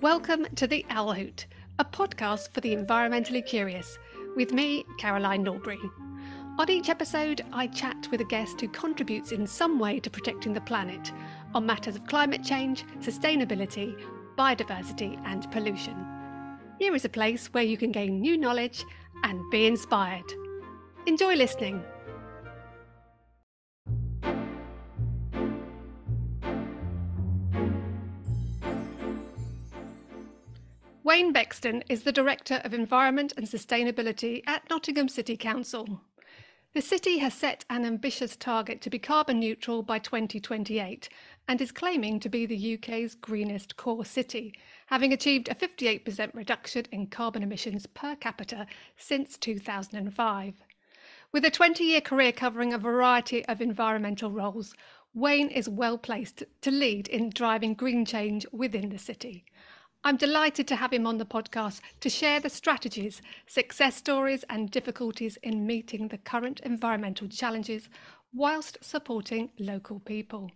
Welcome to The Owl Hoot, a podcast for the environmentally curious, with me, Caroline Norbury. On each episode, I chat with a guest who contributes in some way to protecting the planet on matters of climate change, sustainability, biodiversity and pollution. Here is a place where you can gain new knowledge and be inspired. Enjoy listening. Wayne Bexton is the Director of Environment and Sustainability at Nottingham City Council. The city has set an ambitious target to be carbon neutral by 2028 and is claiming to be the UK's greenest core city, having achieved a 58% reduction in carbon emissions per capita since 2005. With a 20-year career covering a variety of environmental roles, Wayne is well placed to lead in driving green change within the city. I'm delighted to have him on the podcast to share the strategies, success stories and difficulties in meeting the current environmental challenges whilst supporting local people.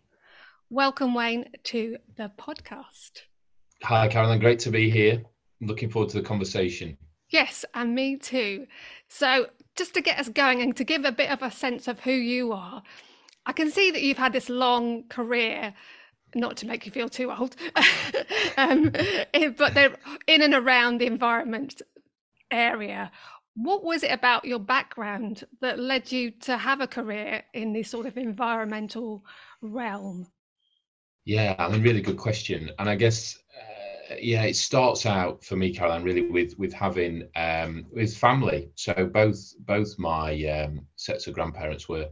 Welcome, Wayne, to the podcast. Hi, Caroline. Great to be here. I'm looking forward to the conversation. Yes, and me too. So just to get us going and to give a bit of a sense of who you are, I can see that you've had this long career, not to make you feel too old, but they're in and around the environment area. What was it about your background that led you to have a career in this sort of environmental realm? Yeah, I mean, really good question. And I guess, it starts out for me, Caroline, really with having with family. So both my sets of grandparents were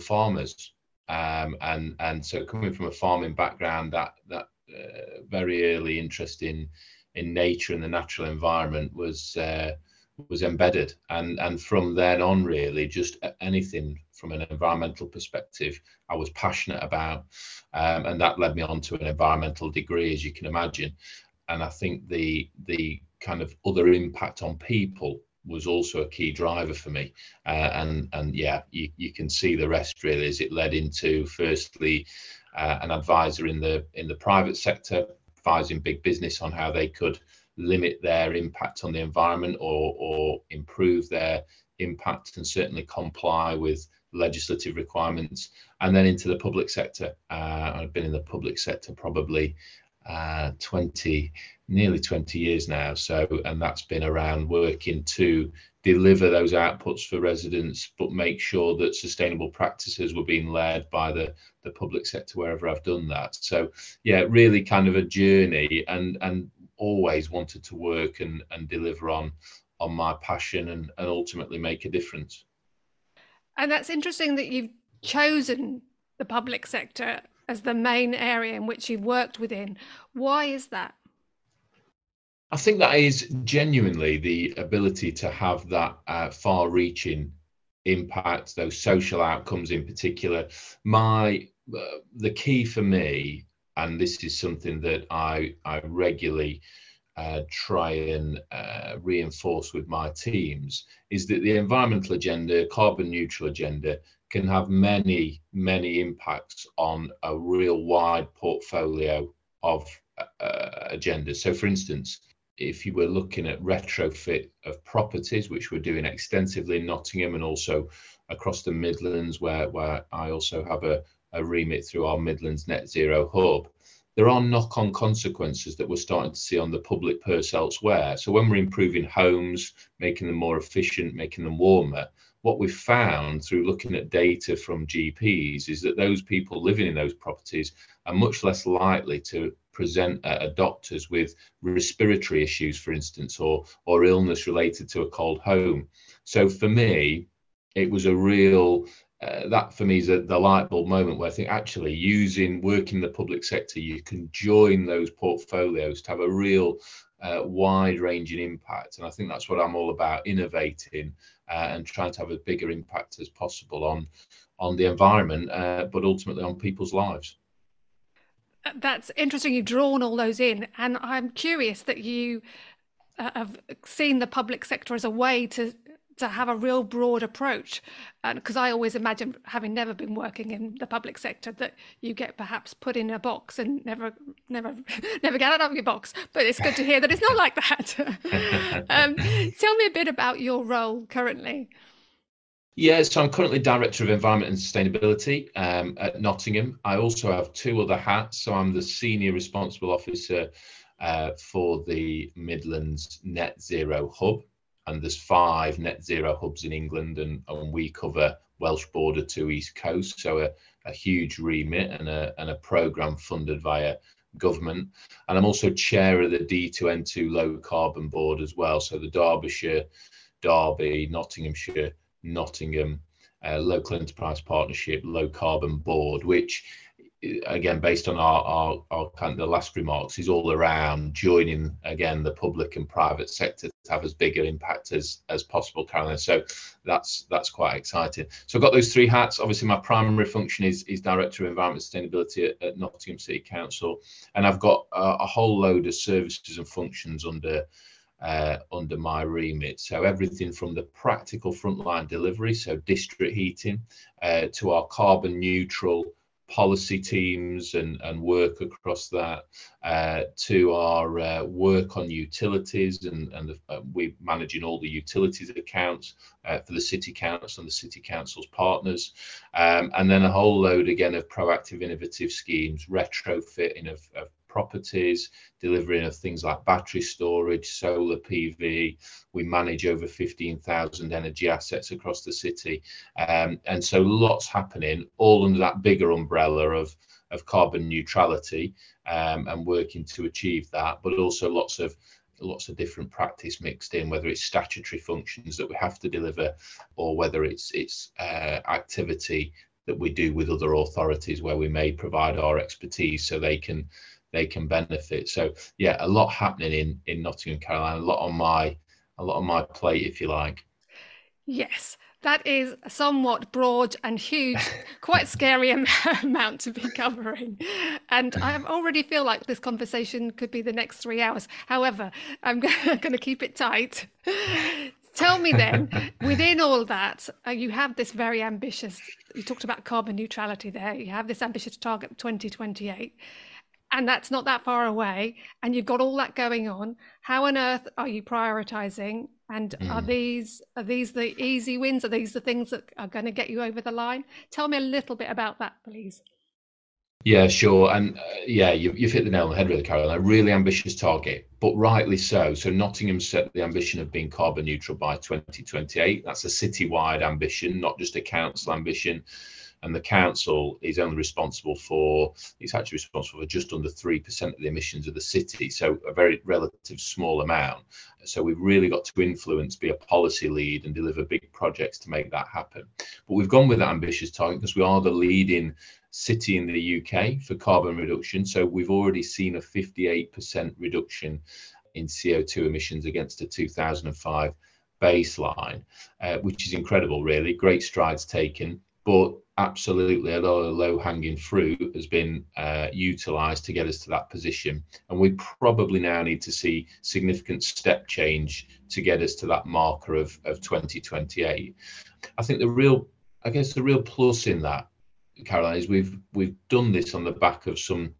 farmers. And so coming from a farming background, that very early interest in nature and the natural environment was embedded, and from then on, really, just anything from an environmental perspective I was passionate about, and that led me on to an environmental degree, as you can imagine. And I think the kind of other impact on people was also a key driver for me, you can see the rest, really, as it led into, firstly, an advisor in the private sector, advising big business on how they could limit their impact on the environment or improve their impact, and certainly comply with legislative requirements. And then into the public sector. I've been in the public sector probably nearly 20 years now, so, and that's been around working to deliver those outputs for residents, but make sure that sustainable practices were being led by the public sector wherever I've done that. So yeah, really kind of a journey, and always wanted to work and deliver on my passion and ultimately make a difference. And that's interesting that you've chosen the public sector as the main area in which you've worked within. Why is that? I think that is genuinely the ability to have that far-reaching impact, those social outcomes in particular. The key for me, and this is something that I regularly try and reinforce with my teams, is that the environmental agenda, carbon neutral agenda, can have many, many impacts on a real wide portfolio of agendas. So, for instance, if you were looking at retrofit of properties, which we're doing extensively in Nottingham and also across the Midlands, where I also have a remit through our Midlands Net Zero Hub, there are knock-on consequences that we're starting to see on the public purse elsewhere. So when we're improving homes, making them more efficient, making them warmer, what we've found through looking at data from GPs is that those people living in those properties are much less likely to present at doctors with respiratory issues, for instance, or illness related to a cold home. So for me, it was a real... that for me is the light bulb moment where I think actually working the public sector, you can join those portfolios to have a real wide ranging impact. And I think that's what I'm all about, innovating and trying to have a bigger impact as possible on the environment, but ultimately on people's lives. That's interesting. You've drawn all those in, and I'm curious that you have seen the public sector as a way to to have a real broad approach. And because I always imagine, having never been working in the public sector, that you get perhaps put in a box and never get out of your box. But it's good to hear that it's not like that. Tell me a bit about your role currently. Yeah, so I'm currently Director of Environment and Sustainability at Nottingham. I also have two other hats. So I'm the Senior Responsible Officer for the Midlands Net Zero Hub. And there's 5 net zero hubs in England, and we cover Welsh border to East Coast. So a huge remit and a programme funded via government. And I'm also chair of the D2N2 low carbon board as well. So the Derbyshire, Derby, Nottinghamshire, Nottingham Local Enterprise Partnership Low Carbon Board, which again, based on our kind of the last remarks, is all around joining again the public and private sector to have as big an impact as possible, Caroline. So that's quite exciting. So I've got those 3 hats. Obviously, my primary function is Director of Environment and Sustainability at Nottingham City Council, and I've got a whole load of services and functions under my remit. So everything from the practical frontline delivery, so district heating, to our carbon neutral policy teams and work across that, to our work on utilities, and we're managing all the utilities accounts for the City Council and the City Council's partners, and then a whole load again of proactive innovative schemes, retrofitting of properties, delivering of things like battery storage, solar PV. We manage over 15,000 energy assets across the city. And so lots happening, all under that bigger umbrella of carbon neutrality, and working to achieve that, but also lots of different practice mixed in, whether it's statutory functions that we have to deliver, or whether it's activity that we do with other authorities where we may provide our expertise so they can benefit. So yeah, a lot happening in Nottingham, Caroline, a lot on my plate, if you like. Yes, that is a somewhat broad and huge, quite scary amount to be covering. And I already feel like this conversation could be the next 3 hours. However, I'm going to keep it tight. Tell me then, within all that, you have this very ambitious, you talked about carbon neutrality there, you have this ambitious target 2028. And that's not that far away, and you've got all that going on. How on earth are you prioritizing? And are these the easy wins? Are these the things that are going to get you over the line? Tell me a little bit about that, please. Yeah, sure. And you've hit the nail on the head really, Caroline. A really ambitious target, but rightly so. So Nottingham set the ambition of being carbon neutral by 2028. That's a citywide ambition, not just a council ambition. And the council is only responsible for just under 3% of the emissions of the city. So a very relative small amount. So we've really got to influence, be a policy lead and deliver big projects to make that happen. But we've gone with that ambitious target because we are the leading city in the UK for carbon reduction. So we've already seen a 58% reduction in CO2 emissions against the 2005 baseline, which is incredible, really. Great strides taken. But absolutely, a lot of low-hanging fruit has been utilised to get us to that position. And we probably now need to see significant step change to get us to that marker of 2028. I think the real plus in that, Caroline, is we've done this on the back of some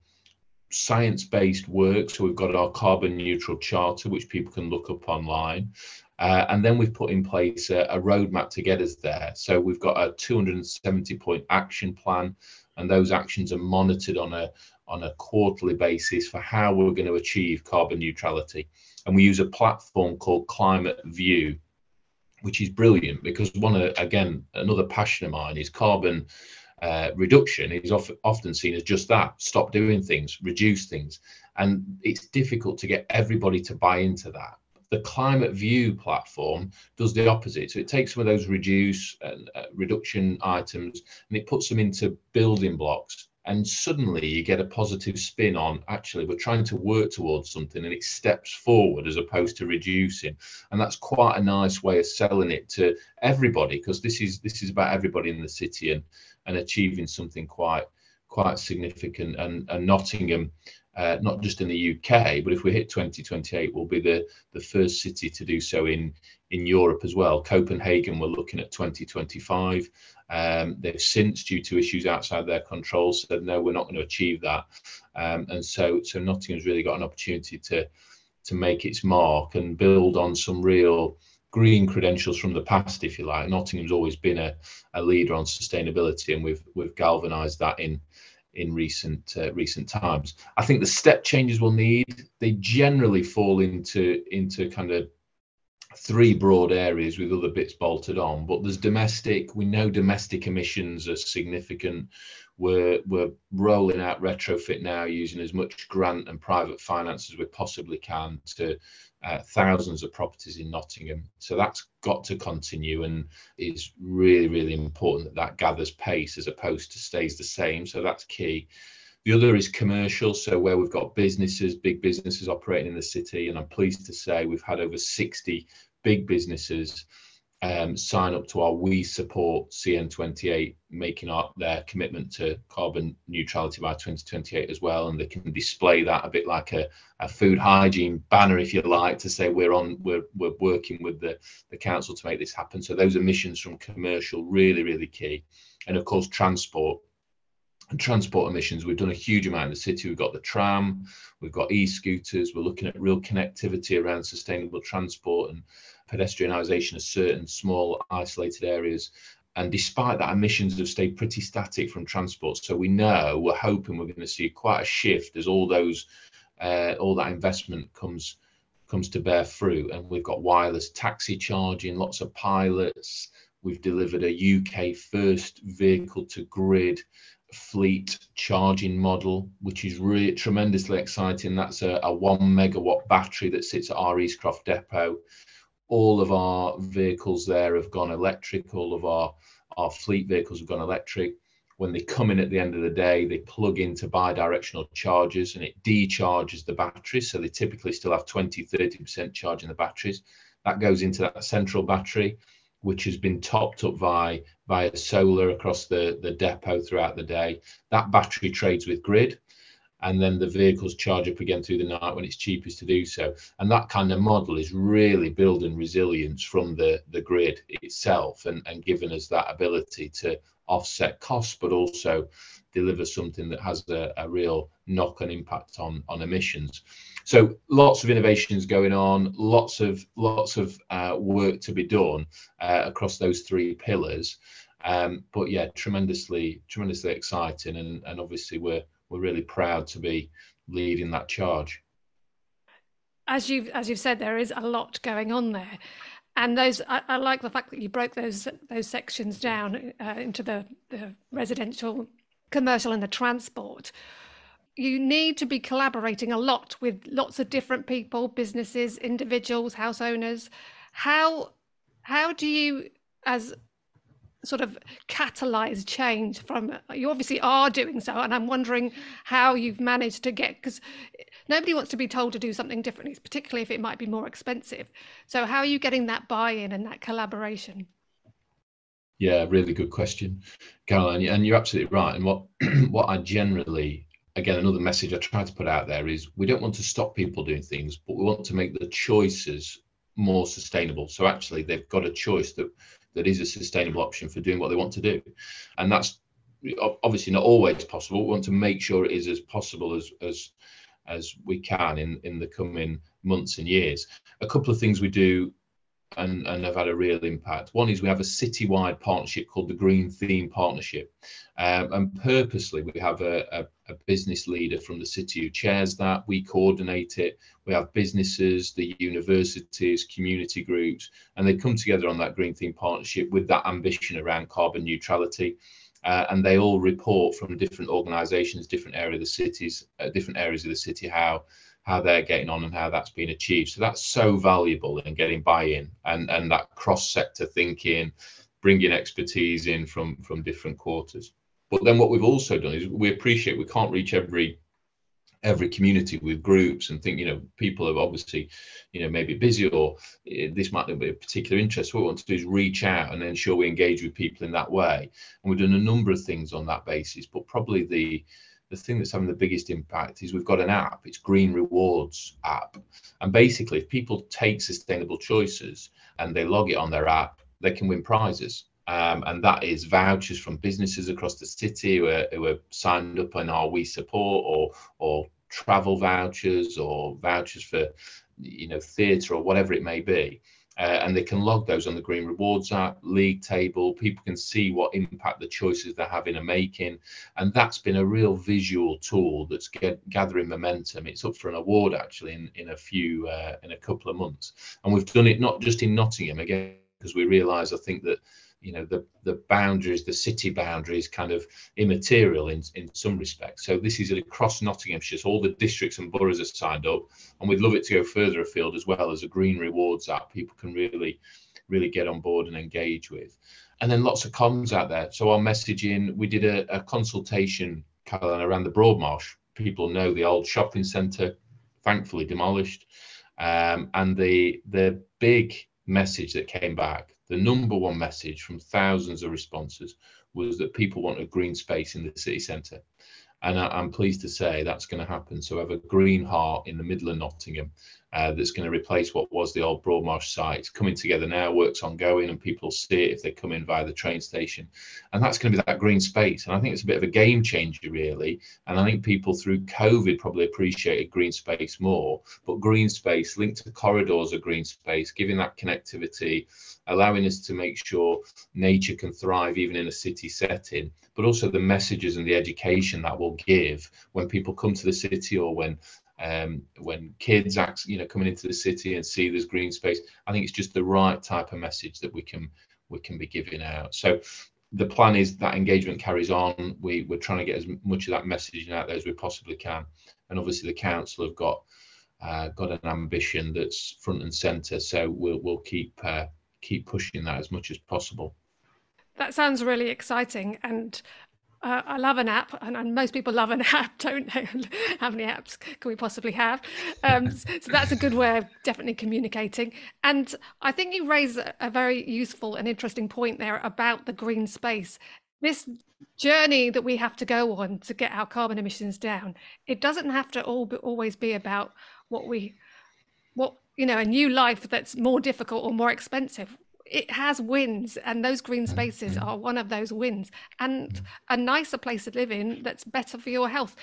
science-based work. So we've got our carbon neutral charter, which people can look up online. And then we've put in place a roadmap to get us there. So we've got a 270-point action plan, and those actions are monitored on a quarterly basis for how we're going to achieve carbon neutrality. And we use a platform called Climate View, which is brilliant because another passion of mine is carbon reduction is often seen as just that, stop doing things, reduce things. And it's difficult to get everybody to buy into that. The Climate View platform does the opposite. So it takes some of those reduction items and it puts them into building blocks. And suddenly you get a positive spin on, actually, we're trying to work towards something, and it steps forward as opposed to reducing. And that's quite a nice way of selling it to everybody, because this is about everybody in the city and achieving something quite significant. And Nottingham not just in the UK, but if we hit 2028, we'll be the first city to do so in Europe as well. Copenhagen were looking at 2025. They've since, due to issues outside their control, said no, we're not going to achieve that. And so Nottingham's really got an opportunity to make its mark and build on some real green credentials from the past, if you like. Nottingham's always been a leader on sustainability, and we've galvanised that in recent times. I think the step changes we'll need, they generally fall into kind of three broad areas with other bits bolted on, but there's domestic. We know domestic emissions are significant. We're rolling out retrofit now, using as much grant and private finance as we possibly can to thousands of properties in Nottingham. So that's got to continue, and it's really, really important that gathers pace as opposed to stays the same. So that's key. The other is commercial, so where we've got businesses, big businesses operating in the city, and I'm pleased to say we've had over 60 big businesses sign up to our We Support CN28, making up their commitment to carbon neutrality by 2028 as well, and they can display that a bit like a food hygiene banner, if you like, to say we're working with the council to make this happen. So those emissions from commercial, really, really key. And of course, transport. And transport emissions, we've done a huge amount in the city. We've got the tram, we've got e-scooters, we're looking at real connectivity around sustainable transport and pedestrianisation of certain small isolated areas. And despite that, emissions have stayed pretty static from transport. So we know, we're hoping we're going to see quite a shift as all that investment comes to bear fruit. And we've got wireless taxi charging, lots of pilots. We've delivered a UK first vehicle to grid fleet charging model, which is really tremendously exciting. That's a 1 megawatt battery that sits at our Eastcroft depot. All of our vehicles there have gone electric. All of our fleet vehicles have gone electric. When they come in at the end of the day, they plug into bi-directional chargers, and it decharges the batteries. So they typically still have 20-30% charge in the batteries. That goes into that central battery, which has been topped up via solar across the depot throughout the day. That battery trades with grid, and then the vehicles charge up again through the night when it's cheapest to do so. And that kind of model is really building resilience from the grid itself, and giving us that ability to offset costs, but also deliver something that has a real knock-on impact on emissions. So lots of innovations going on, lots of work to be done across those three pillars. But yeah, tremendously exciting, and obviously we're really proud to be leading that charge. As you've said, there is a lot going on there, and those I like the fact that you broke those sections down into the residential, commercial, and the transport. You need to be collaborating a lot with lots of different people, businesses, individuals, house owners. How do you, as sort of, catalyse change from, you obviously are doing so, and I'm wondering how you've managed to get, because nobody wants to be told to do something differently, particularly if it might be more expensive. So how are you getting that buy-in and that collaboration? Yeah, really good question, Caroline, and you're absolutely right. And what I generally, again, another message I try to put out there is we don't want to stop people doing things, but we want to make the choices more sustainable. So actually they've got a choice that is a sustainable option for doing what they want to do. And that's obviously not always possible. We want to make sure it is as possible as we can in the coming months and years. A couple of things we do and have had a real impact. One is we have a citywide partnership called the Green Theme Partnership. And purposely we have a business leader from the city who chairs that. We coordinate it. We have businesses, the universities, community groups, and they come together on that Green Theme Partnership with that ambition around carbon neutrality. And they all report from different organisations, different areas of the city, how they're getting on and how that's been achieved. So that's so valuable in getting buy-in and that cross-sector thinking, bringing expertise in from different quarters. But then what we've also done is we appreciate we can't reach every community with groups and think, people are obviously, maybe busy, or this might be a particular interest. What we want to do is reach out and ensure we engage with people in that way. And we've done a number of things on that basis, but probably the the thing that's having the biggest impact is we've got an app, it's Green Rewards app. And basically, if people take sustainable choices and they log it on their app, they can win prizes. And that is vouchers from businesses across the city who are signed up on our We Support, or travel vouchers, or vouchers for, you know, theatre or whatever it may be. And they can log those on the Green Rewards app, league table. People can see what impact the choices they're having are making. And that's been a real visual tool that's gathering momentum. It's up for an award, actually, in a couple of months. And we've done it not just in Nottingham, again, because we realise, I think, that, you know, the boundaries, the city boundaries, kind of immaterial in some respects. So this is across Nottinghamshire. So all the districts and boroughs are signed up, and we'd love it to go further afield as well, as a Green Rewards app people can really get on board and engage with. And then lots of comms out there. So our messaging, we did a consultation, Caroline, around the Broadmarsh. People know the old shopping centre, thankfully demolished, and the big message that came back, the number one message from thousands of responses, was that people want a green space in the city centre. And I'm pleased to say that's going to happen. So I have a green heart in the middle of Nottingham that's going to replace what was the old Broadmarsh site. It's coming together now, work's ongoing, and people see it if they come in via the train station. And that's going to be that green space. And I think it's a bit of a game changer, really. And I think people through COVID probably appreciated green space more. But green space linked to corridors of green space, giving that connectivity, allowing us to make sure nature can thrive even in a city setting, but also the messages and the education that will give when people come to the city, or when kids coming into the city and see there's green space. I think it's just the right type of message that we can be giving out. So the plan is that engagement carries on. We're trying to get as much of that messaging out there as we possibly can. And obviously the council have got an ambition that's front and centre, so we'll keep pushing that as much as possible. That sounds really exciting, and I love an app, and most people love an app, don't they? How many apps can we possibly have? So that's a good way of definitely communicating. And I think you raise a very useful and interesting point there about the green space. This journey that we have to go on to get our carbon emissions down, it doesn't have to always be about a new life that's more difficult or more expensive. It has wins, and those green spaces are one of those wins, and a nicer place to live in that's better for your health.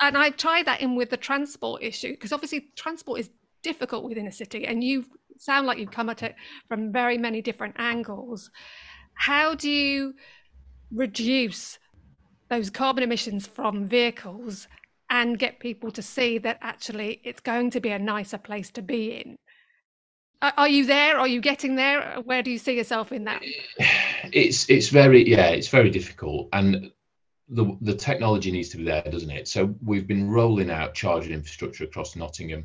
And I tie that in with the transport issue, because obviously transport is difficult within a city, and you sound like you've come at it from very many different angles. How do you reduce those carbon emissions from vehicles and get people to see that actually it's going to be a nicer place to be in? Are you there? Are you getting there? Where do you see yourself in that? It's very difficult, and the technology needs to be there, doesn't it? So we've been rolling out charging infrastructure across Nottingham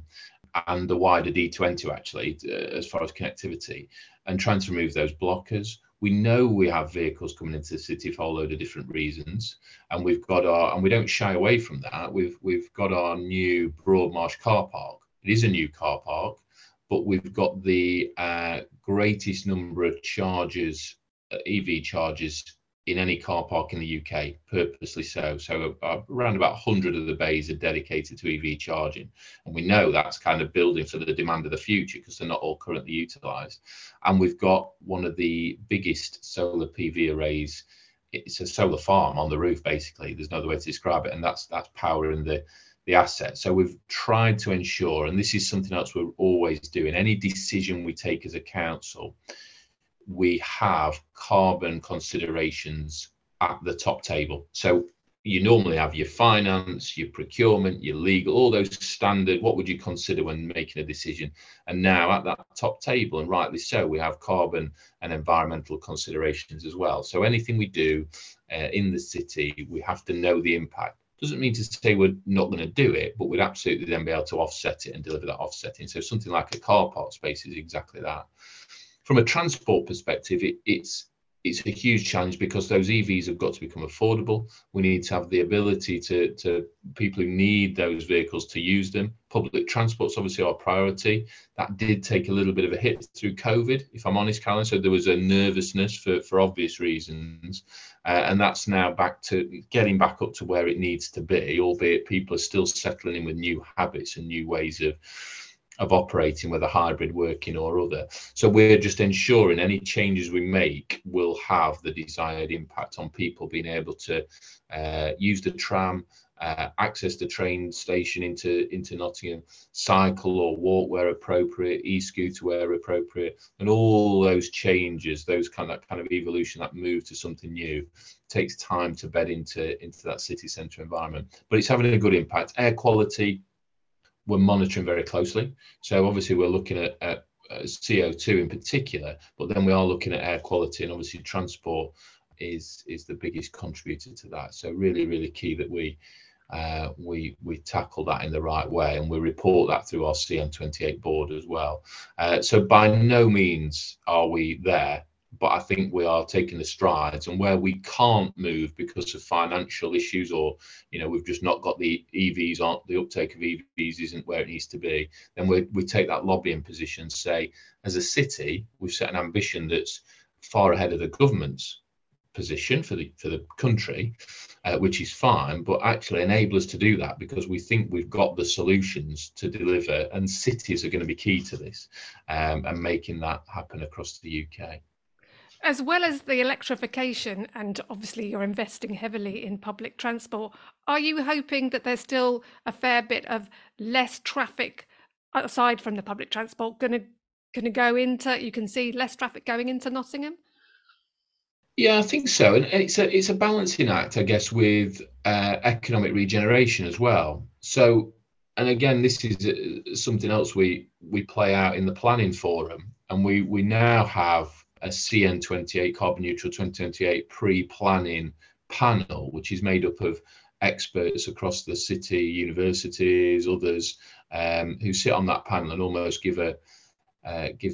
and the wider D2N2 actually, as far as connectivity, and trying to remove those blockers. We know we have vehicles coming into the city for a whole load of different reasons, and we don't shy away from that. We've got our new Broadmarsh car park. It is a new car park, but we've got the greatest number of chargers, EV chargers, in any car park in the UK, purposely so. So around about 100 of the bays are dedicated to EV charging. And we know that's kind of building for the demand of the future, because they're not all currently utilised. And we've got one of the biggest solar PV arrays. It's a solar farm on the roof, basically. There's no other way to describe it. And that's powering the asset. So we've tried to ensure, and this is something else we're always doing, any decision we take as a council, we have carbon considerations at the top table. So you normally have your finance, your procurement, your legal, all those standard, what would you consider when making a decision? And now at that top table, and rightly so, we have carbon and environmental considerations as well. So anything we do in the city, we have to know the impact. Doesn't mean to say we're not going to do it, but we'd absolutely then be able to offset it and deliver that offsetting. So something like a car park space is exactly that. From a transport perspective, it's it's a huge challenge because those EVs have got to become affordable. We need to have the ability to people who need those vehicles to use them. Public transport's obviously our priority. That did take a little bit of a hit through COVID, if I'm honest, Caroline. So there was a nervousness for obvious reasons. And that's now back to getting back up to where it needs to be, albeit people are still settling in with new habits and new ways of operating, whether hybrid working or other. So we're just ensuring any changes we make will have the desired impact on people being able to use the tram, access the train station into Nottingham, cycle or walk where appropriate, e-scooter where appropriate, and all those changes, that kind of evolution, that move to something new, takes time to bed into that city centre environment. But it's having a good impact. Air quality, we're monitoring very closely. So obviously we're looking at CO2 in particular, but then we are looking at air quality, and obviously transport is the biggest contributor to that. So really, really key that we tackle that in the right way, and we report that through our CN28 board as well. So by no means are we there, but I think we are taking the strides, and where we can't move because of financial issues, or we've just not got the EVs, aren't the uptake of EVs isn't where it needs to be, then we take that lobbying position, say as a city we've set an ambition that's far ahead of the government's position for the country, which is fine, but actually enable us to do that because we think we've got the solutions to deliver, and cities are going to be key to this and making that happen across the UK. As well as the electrification, and obviously you're investing heavily in public transport, are you hoping that there's still a fair bit of less traffic aside from the public transport going to go into, you can see less traffic going into Nottingham? Yeah, I think so. And it's a balancing act, I guess, with economic regeneration as well. So, and again, this is something else we play out in the planning forum, and we now have a CN28 Carbon Neutral 2028 pre-planning panel, which is made up of experts across the city, universities, others, who sit on that panel and almost give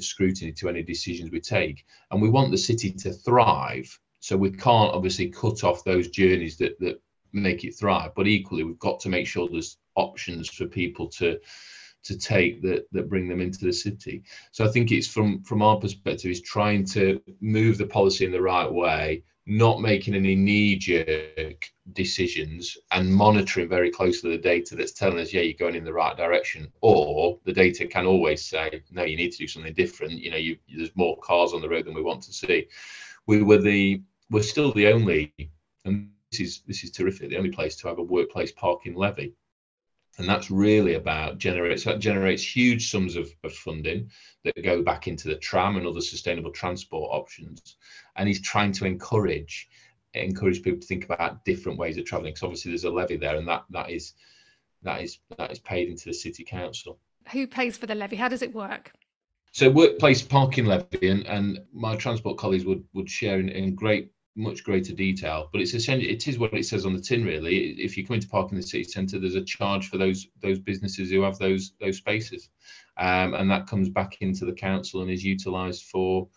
scrutiny to any decisions we take. And we want the city to thrive, so we can't obviously cut off those journeys that make it thrive, but equally we've got to make sure there's options for people to take that bring them into the city. So I think it's from our perspective is trying to move the policy in the right way, not making any knee-jerk decisions, and monitoring very closely the data that's telling us, yeah, you're going in the right direction, or the data can always say, no, you need to do something different. There's more cars on the road than we want to see. We're still the only, and this is terrific, the only place to have a workplace parking levy. And that's really about generates huge sums of funding that go back into the tram and other sustainable transport options. And he's trying to encourage people to think about different ways of travelling, because obviously there's a levy there, and that is paid into the city council. Who pays for the levy? How does it work? So workplace parking levy, and my transport colleagues would share in much greater detail, but it's essentially, it is what it says on the tin, really. If you come into park in the city centre, there's a charge for those businesses who have those spaces, and that comes back into the council and is utilised for,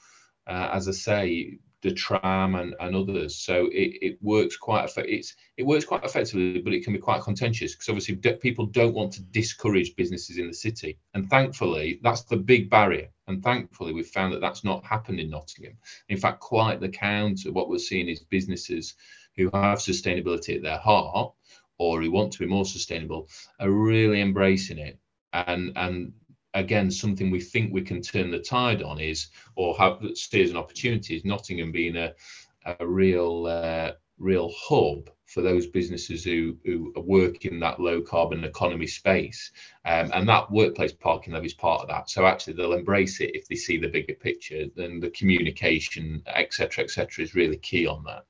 as I say, the tram and others. So it works quite effectively, but it can be quite contentious, because obviously people don't want to discourage businesses in the city, and thankfully that's the big barrier, and thankfully we've found that that's not happened in Nottingham. In fact, quite the counter. What we're seeing is businesses who have sustainability at their heart, or who want to be more sustainable, are really embracing it. And again, something we think we can turn the tide on is, or have see as an opportunity, is Nottingham being a real hub for those businesses who work in that low carbon economy space, and that workplace parking levy is part of that. So actually they'll embrace it if they see the bigger picture. Then the communication, etc., etc., is really key on that.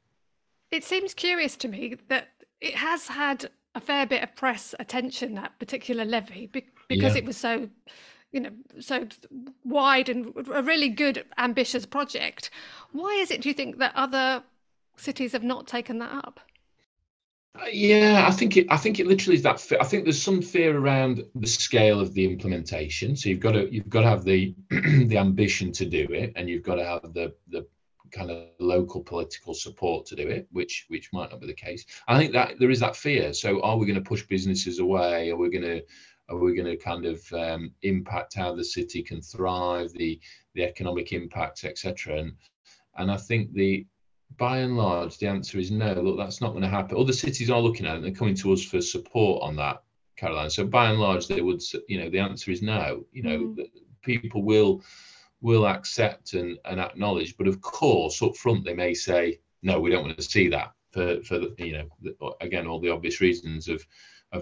It seems curious to me that it has had a fair bit of press attention, that particular levy, because it was so, so wide and a really good, ambitious project. Why is it, do you think, that other cities have not taken that up? Yeah, I think it literally is that. I think there's some fear around the scale of the implementation. So you've got to have the the ambition to do it, and you've got to have the kind of local political support to do it, which might not be the case. I think that there is that fear. So are we going to push businesses away? Are we going to kind of impact how the city can thrive, the economic impacts, etc.? And I think by and large, the answer is no. Look, that's not going to happen. Other cities are looking at it and they're coming to us for support on that, Caroline. So by and large, they would, the answer is no. People will accept and acknowledge, but of course, up front, they may say, no, we don't want to see that for all the obvious reasons of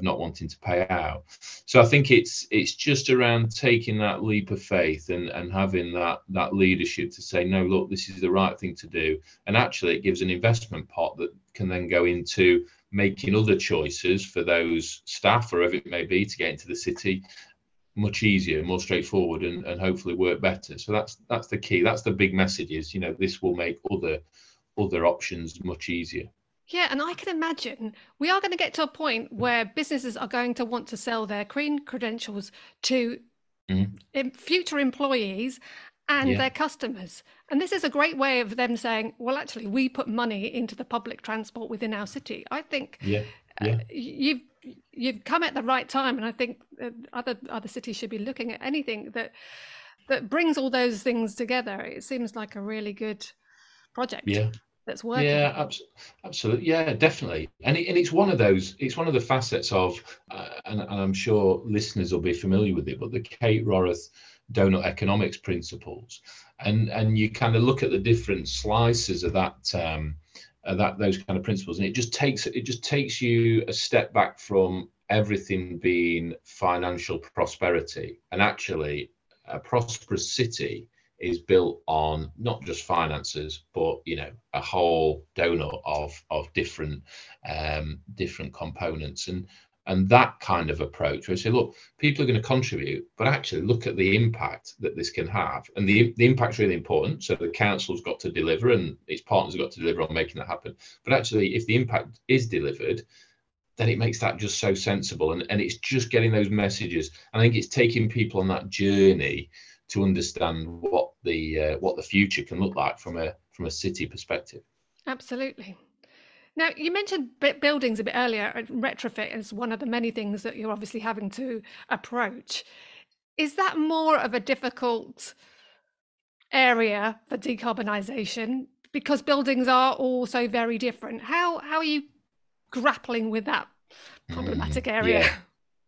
not wanting to pay out. So I think it's just around taking that leap of faith and having that leadership to say, no, look, this is the right thing to do. And actually it gives an investment pot that can then go into making other choices for those staff, or whoever it may be, to get into the city much easier, more straightforward, and hopefully work better. So that's the key. That's the big message is, this will make other options much easier. Yeah, and I can imagine we are going to get to a point where businesses are going to want to sell their green credentials to future employees and their customers. And this is a great way of them saying, well, actually, we put money into the public transport within our city. I think you've come at the right time. And I think other cities should be looking at anything that brings all those things together. It seems like a really good project. Yeah. That's working. Yeah, absolutely. Yeah, definitely. And it's one of those. It's one of the facets of, and I'm sure listeners will be familiar with it, but the Kate Raworth donut economics principles, and you kind of look at the different slices of that. Those kind of principles, and it just takes you a step back from everything being financial prosperity, and actually a prosperous city is built on not just finances, but a whole donut of different components, and that kind of approach where I say, look, people are going to contribute, but actually look at the impact that this can have, and the impact's really important. So the council's got to deliver, and its partners have got to deliver on making that happen. But actually, if the impact is delivered, then it makes that just so sensible, and it's just getting those messages. I think it's taking people on that journey to understand what the future can look like from a city perspective. Absolutely. Now, you mentioned buildings a bit earlier, and retrofit is one of the many things that you're obviously having to approach. Is that more of a difficult area for decarbonisation, because buildings are also very different? How are you grappling with that problematic area?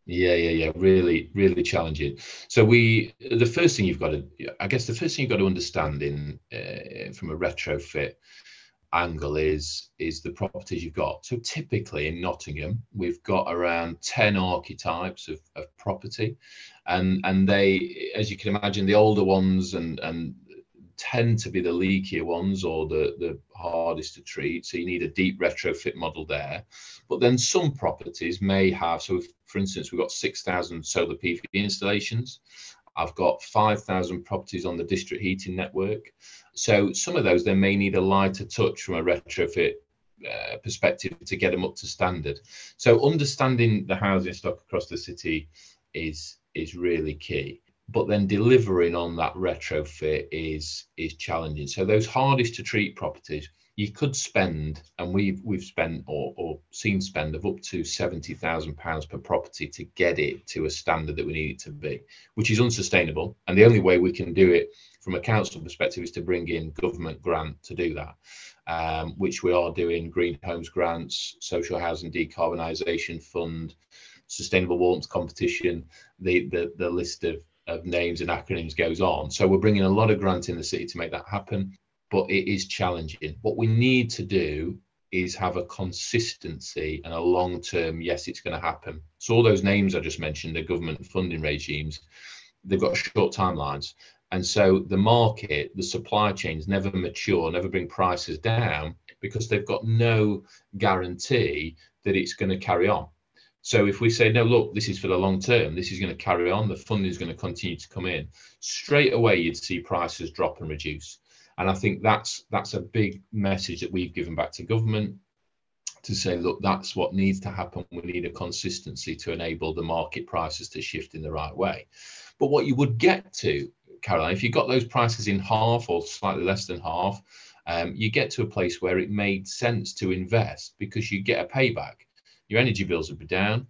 Yeah. Yeah. Really, really challenging. So the first thing you've got to understand from a retrofit angle is the properties you've got. So typically in Nottingham, we've got around 10 archetypes of property, and they, as you can imagine, the older ones and tend to be the leakier ones or the hardest to treat. So you need a deep retrofit model there. But then some properties may have, so if, for instance, we've got 6,000 solar PV installations. I've got 5,000 properties on the district heating network. So some of those, they may need a lighter touch from a retrofit perspective to get them up to standard. So understanding the housing stock across the city is really key. But then delivering on that retrofit is challenging. So those hardest to treat properties, you could spend, and we've spent or seen spend of up to £70,000 per property to get it to a standard that we need it to be, which is unsustainable. And the only way we can do it from a council perspective is to bring in government grant to do that, which we are doing: Green Homes Grants, Social Housing Decarbonisation Fund, Sustainable Warmth Competition, the list of names and acronyms goes on. So we're bringing a lot of grant in the city to make that happen, but it is challenging. What we need to do is have a consistency and a long-term, yes, it's going to happen. So all those names I just mentioned, the government funding regimes, they've got short timelines. And so the market, the supply chains never mature, never bring prices down, because they've got no guarantee that it's going to carry on. So if we say, no, look, this is for the long term, this is going to carry on, the funding is going to continue to come in, straight away you'd see prices drop and reduce. And I think that's a big message that we've given back to government to say, look, that's what needs to happen. We need a consistency to enable the market prices to shift in the right way. But what you would get to, Caroline, if you got those prices in half or slightly less than half, you get to a place where it made sense to invest because you get a payback. Your energy bills would be down.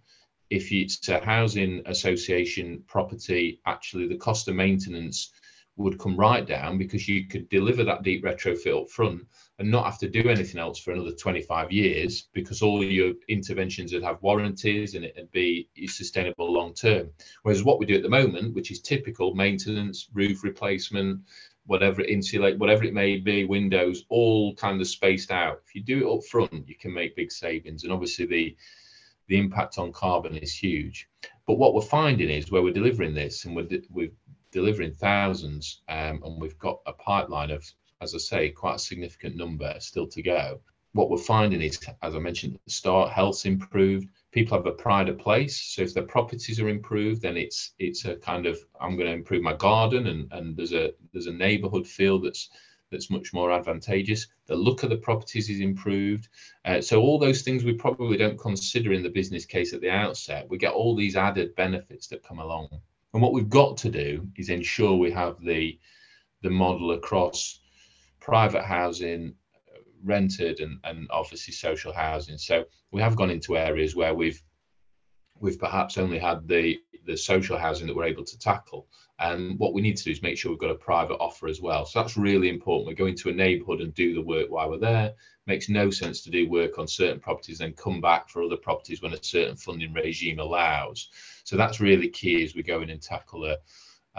If it's a housing association property, actually the cost of maintenance would come right down because you could deliver that deep retrofit up front and not have to do anything else for another 25 years because all your interventions would have warranties and it'd be sustainable long term. Whereas what we do at the moment, which is typical maintenance, roof replacement, whatever, insulate, whatever it may be, windows, all kind of spaced out. If you do it up front, you can make big savings. And obviously the impact on carbon is huge. But what we're finding is where we're delivering this, and we're delivering thousands, and we've got a pipeline of, as I say, quite a significant number still to go. What we're finding is, as I mentioned at the start, health's improved. People have a pride of place. So if their properties are improved, then it's a kind of, I'm going to improve my garden, and there's a neighbourhood feel that's much more advantageous. The look of the properties is improved. So all those things we probably don't consider in the business case at the outset. We get all these added benefits that come along. And what we've got to do is ensure we have the model across private housing, rented, and obviously social housing. So we have gone into areas where we've perhaps only had the social housing that we're able to tackle, and what we need to do is make sure we've got a private offer as well. So that's really important. We go into a neighbourhood and do the work while we're there. It makes no sense to do work on certain properties and come back for other properties when a certain funding regime allows. So that's really key as we go in and tackle a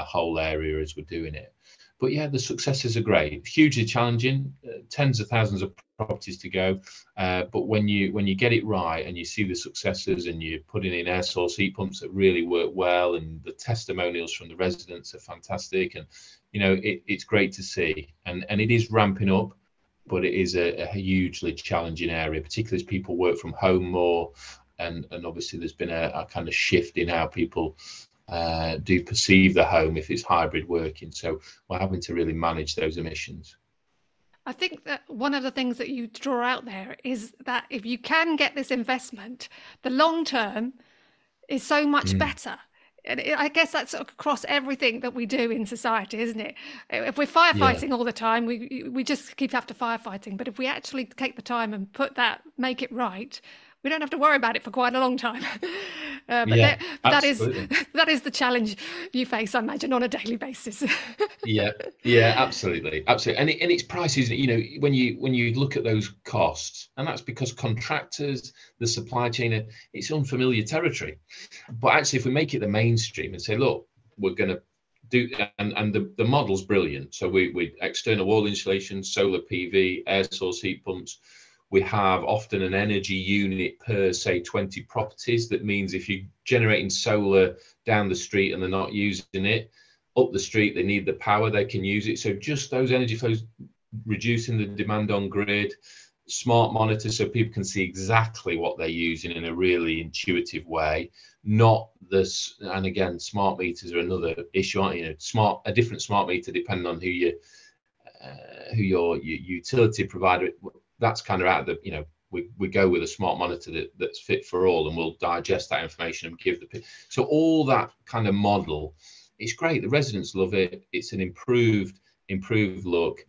whole area as we're doing it. But yeah, the successes are great, hugely challenging, tens of thousands of properties to go. But when you get it right and you see the successes, and you're putting in air source heat pumps that really work well, and the testimonials from the residents are fantastic, and you know it's great to see. And it is ramping up, but it is a hugely challenging area, particularly as people work from home more, and obviously there's been a kind of shift in how people do perceive the home if it's hybrid working. So we're having to really manage those emissions. I think that one of the things that you draw out there is that if you can get this investment, the long term is so much better. And I guess that's across everything that we do in society, isn't it? If we're firefighting all the time, we just keep after firefighting. But if we actually take the time and make it right, we don't have to worry about it for quite a long time. That is the challenge you face, I imagine, on a daily basis. Absolutely. And its prices, you know, when you look at those costs, and that's because contractors, the supply chain, it's unfamiliar territory. But actually, if we make it the mainstream and say, look, we're going to do, and the model's brilliant. So we external wall insulation, solar PV, air source heat pumps. We have often an energy unit per, say, 20 properties. That means if you're generating solar down the street and they're not using it, up the street they need the power, they can use it. So just those energy flows, reducing the demand on grid, smart monitors so people can see exactly what they're using in a really intuitive way. Not this, and again, smart meters are another issue, aren't you? A different smart meter depending on who your utility provider. That's kind of out of the, you know, we go with a smart monitor that's fit for all, and we'll digest that information and give the, so all that kind of model, it's great. The residents love it. It's an improved look,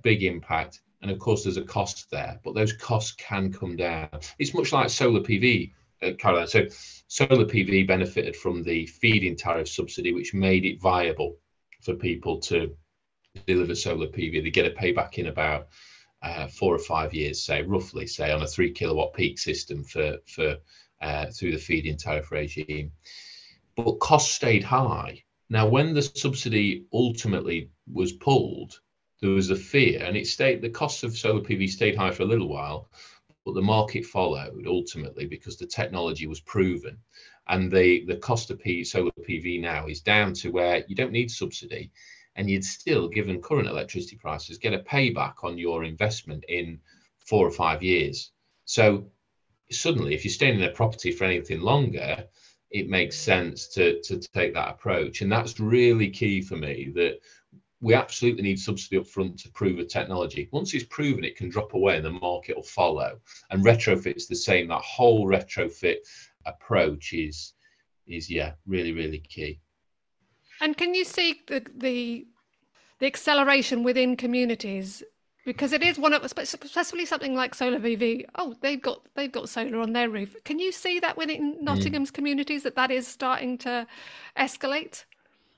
big impact. And of course there's a cost there, but those costs can come down. It's much like solar PV, Caroline. So solar PV benefited from the feed-in tariff subsidy, which made it viable for people to deliver solar PV. They get a payback in about 4 or 5 years, roughly, on a 3 kilowatt peak system for through the feed-in tariff regime. But costs stayed high. Now, when the subsidy ultimately was pulled, there was a fear, and the costs of solar PV stayed high for a little while, but the market followed ultimately because the technology was proven, and the cost of solar PV now is down to where you don't need subsidy. And you'd still, given current electricity prices, get a payback on your investment in 4 or 5 years. So suddenly, if you're staying in a property for anything longer, it makes sense to take that approach. And that's really key for me, that we absolutely need subsidy up front to prove a technology. Once it's proven, it can drop away and the market will follow. And retrofit's the same. That whole retrofit approach is really, really key. And can you see the acceleration within communities Because it is one of, especially something like solar PV. Oh, they've got solar on their roof. Can you see that within Nottingham's communities that is starting to escalate?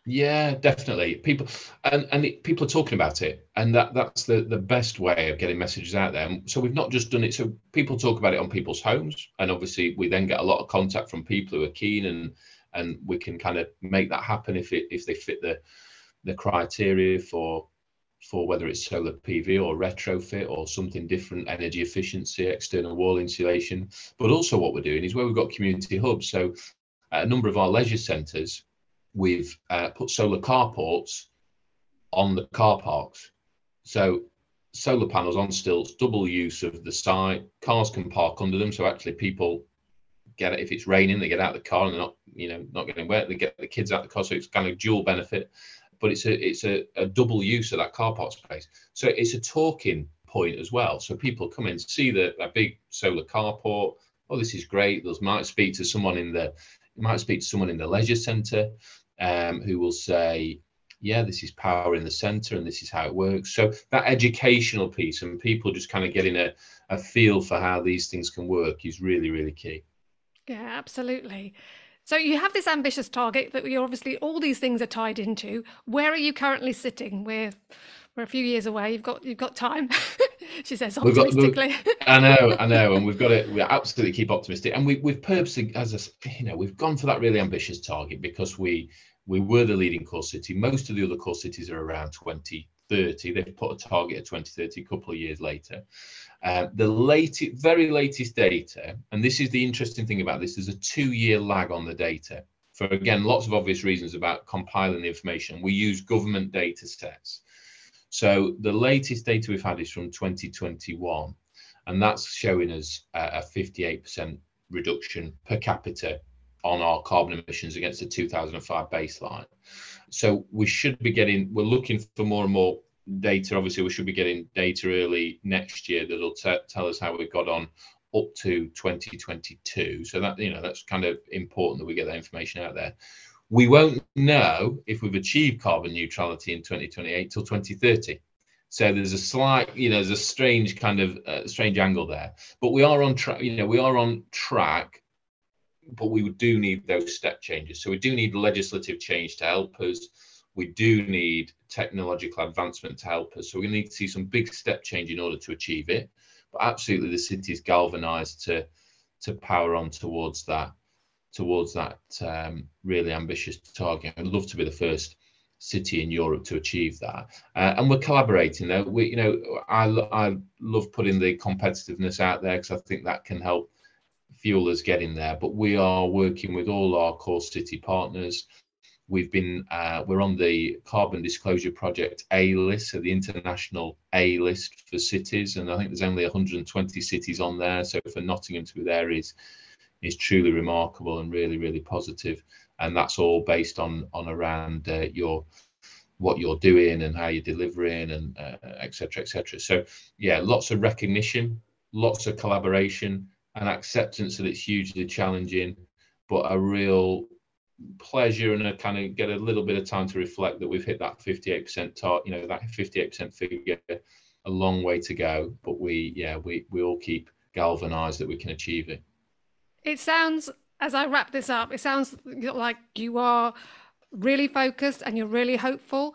Yeah, definitely. People people are talking about it, and that's the best way of getting messages out there. And so we've not just done it. So people talk about it on people's homes, and obviously we then get a lot of contact from people who are keen, and we can kind of make that happen if they fit the criteria for whether it's solar PV or retrofit or something different, energy efficiency, external wall insulation. But also what we're doing is where we've got community hubs. So a number of our leisure centres, we've put solar carports on the car parks. So solar panels on stilts, double use of the site, cars can park under them. So actually people get it, if it's raining, they get out of the car and they're not getting wet, they get the kids out of the car. So it's kind of dual benefit. But it's a double use of that car park space. So it's a talking point as well. So people come in, see that big solar carport. Oh, this is great. They might speak to someone in the leisure centre, who will say, yeah, this is power in the centre and this is how it works. So that educational piece and people just kind of getting a feel for how these things can work is really, really key. Yeah, absolutely. So you have this ambitious target that you're obviously all these things are tied into. Where are you currently sitting? We're a few years away. You've got time, she says optimistically. I know, and we've got it. We absolutely keep optimistic, and we've purposely, we've gone for that really ambitious target because we were the leading core city. Most of the other core cities are around 2030. They've put a target of 2030 a couple of years later. The very latest data, and this is the interesting thing about this, there's a 2-year lag on the data for, again, lots of obvious reasons about compiling the information. We use government data sets. So the latest data we've had is from 2021, and that's showing us a 58% reduction per capita on our carbon emissions against the 2005 baseline. So we should be getting, we're looking for more and more data. Obviously, we should be getting data early next year that'll tell us how we got on up to 2022. So that, that's kind of important that we get that information out there. We won't know if we've achieved carbon neutrality in 2028 till 2030. So there's a slight, there's a strange kind of strange angle there. But we are on track. We are on track. But we do need those step changes. So we do need legislative change to help us. We do need technological advancement to help us. So we need to see some big step change in order to achieve it. But absolutely, the city is galvanised to power on towards that really ambitious target. I'd love to be the first city in Europe to achieve that. And we're collaborating though. I love putting the competitiveness out there because I think that can help fuel us getting there, but we are working with all our core city partners. We're on the Carbon Disclosure Project A list, so the international A list for cities, and I think there's only 120 cities on there. So for Nottingham to be there is truly remarkable and really, really positive. And that's all based on around what you're doing and how you're delivering, and etc. So yeah, lots of recognition, lots of collaboration, and acceptance that it's hugely challenging, but a real pleasure and a kind of get a little bit of time to reflect that we've hit that 58% target, that 58% figure. A long way to go, but we all keep galvanized that we can achieve it. It sounds, as I wrap this up, it sounds like you are really focused and you're really hopeful.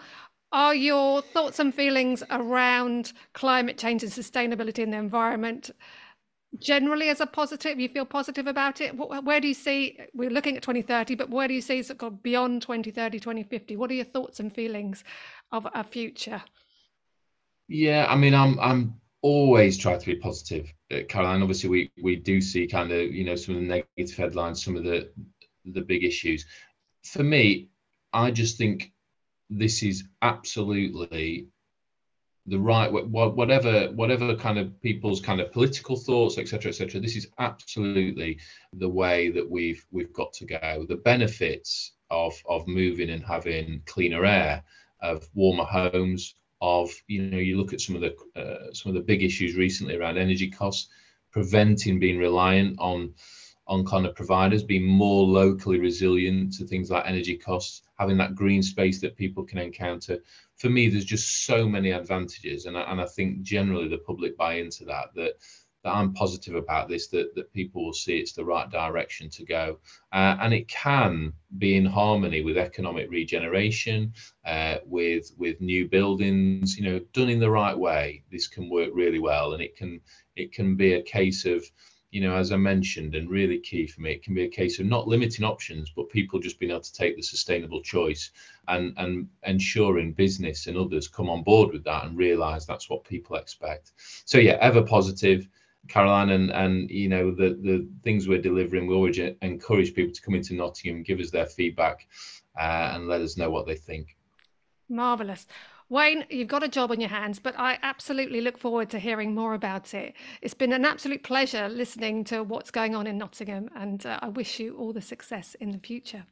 Are your thoughts and feelings around climate change and sustainability in the environment generally as a positive? You feel positive about it? Where do you see, we're looking at 2030, but where do you see it's got beyond 2030, 2050? What are your thoughts and feelings of our future? Yeah, I mean, I'm always try to be positive, Caroline. Obviously we do see kind of, some of the negative headlines, some of the big issues. For me, I just think this is absolutely the right way, whatever kind of people's kind of political thoughts, etc. This is absolutely the way that we've got to go. The benefits of moving and having cleaner air, of warmer homes, of you look at some of the big issues recently around energy costs, preventing being reliant on on kind of providers, being more locally resilient to things like energy costs, having that green space that people can encounter. For me, there's just so many advantages, and I think generally the public buy into that I'm positive about this, that people will see it's the right direction to go. And it can be in harmony with economic regeneration, with new buildings, you know, done in the right way. This can work really well, and it can be a case of, you know, as I mentioned, and really key for me, it can be a case of not limiting options, but people just being able to take the sustainable choice and ensuring business and others come on board with that and realise that's what people expect. So yeah, ever positive, Caroline, and you know, the things we're delivering, we always encourage people to come into Nottingham, give us their feedback, and let us know what they think. Marvellous. Wayne, you've got a job on your hands, but I absolutely look forward to hearing more about it. It's been an absolute pleasure listening to what's going on in Nottingham, and I wish you all the success in the future.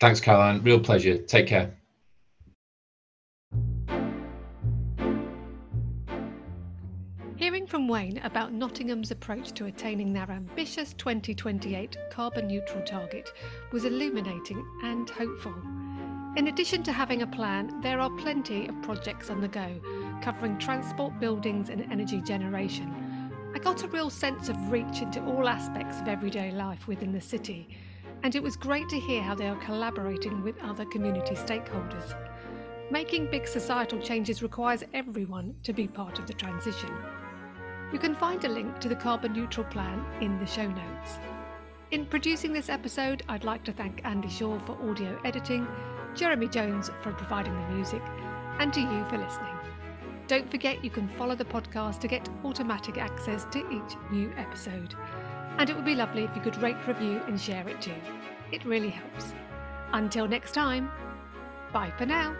Thanks, Caroline. Real pleasure. Take care. Hearing from Wayne about Nottingham's approach to attaining their ambitious 2028 carbon neutral target was illuminating and hopeful. In addition to having a plan, there are plenty of projects on the go, covering transport, buildings and energy generation. I got a real sense of reach into all aspects of everyday life within the city, and it was great to hear how they are collaborating with other community stakeholders. Making big societal changes requires everyone to be part of the transition. You can find a link to the carbon neutral plan in the show notes. In producing this episode, I'd like to thank Andy Shaw for audio editing, Jeremy Jones for providing the music, and to you for listening. Don't forget you can follow the podcast to get automatic access to each new episode. And it would be lovely if you could rate, review and share it too. It really helps. Until next time, bye for now.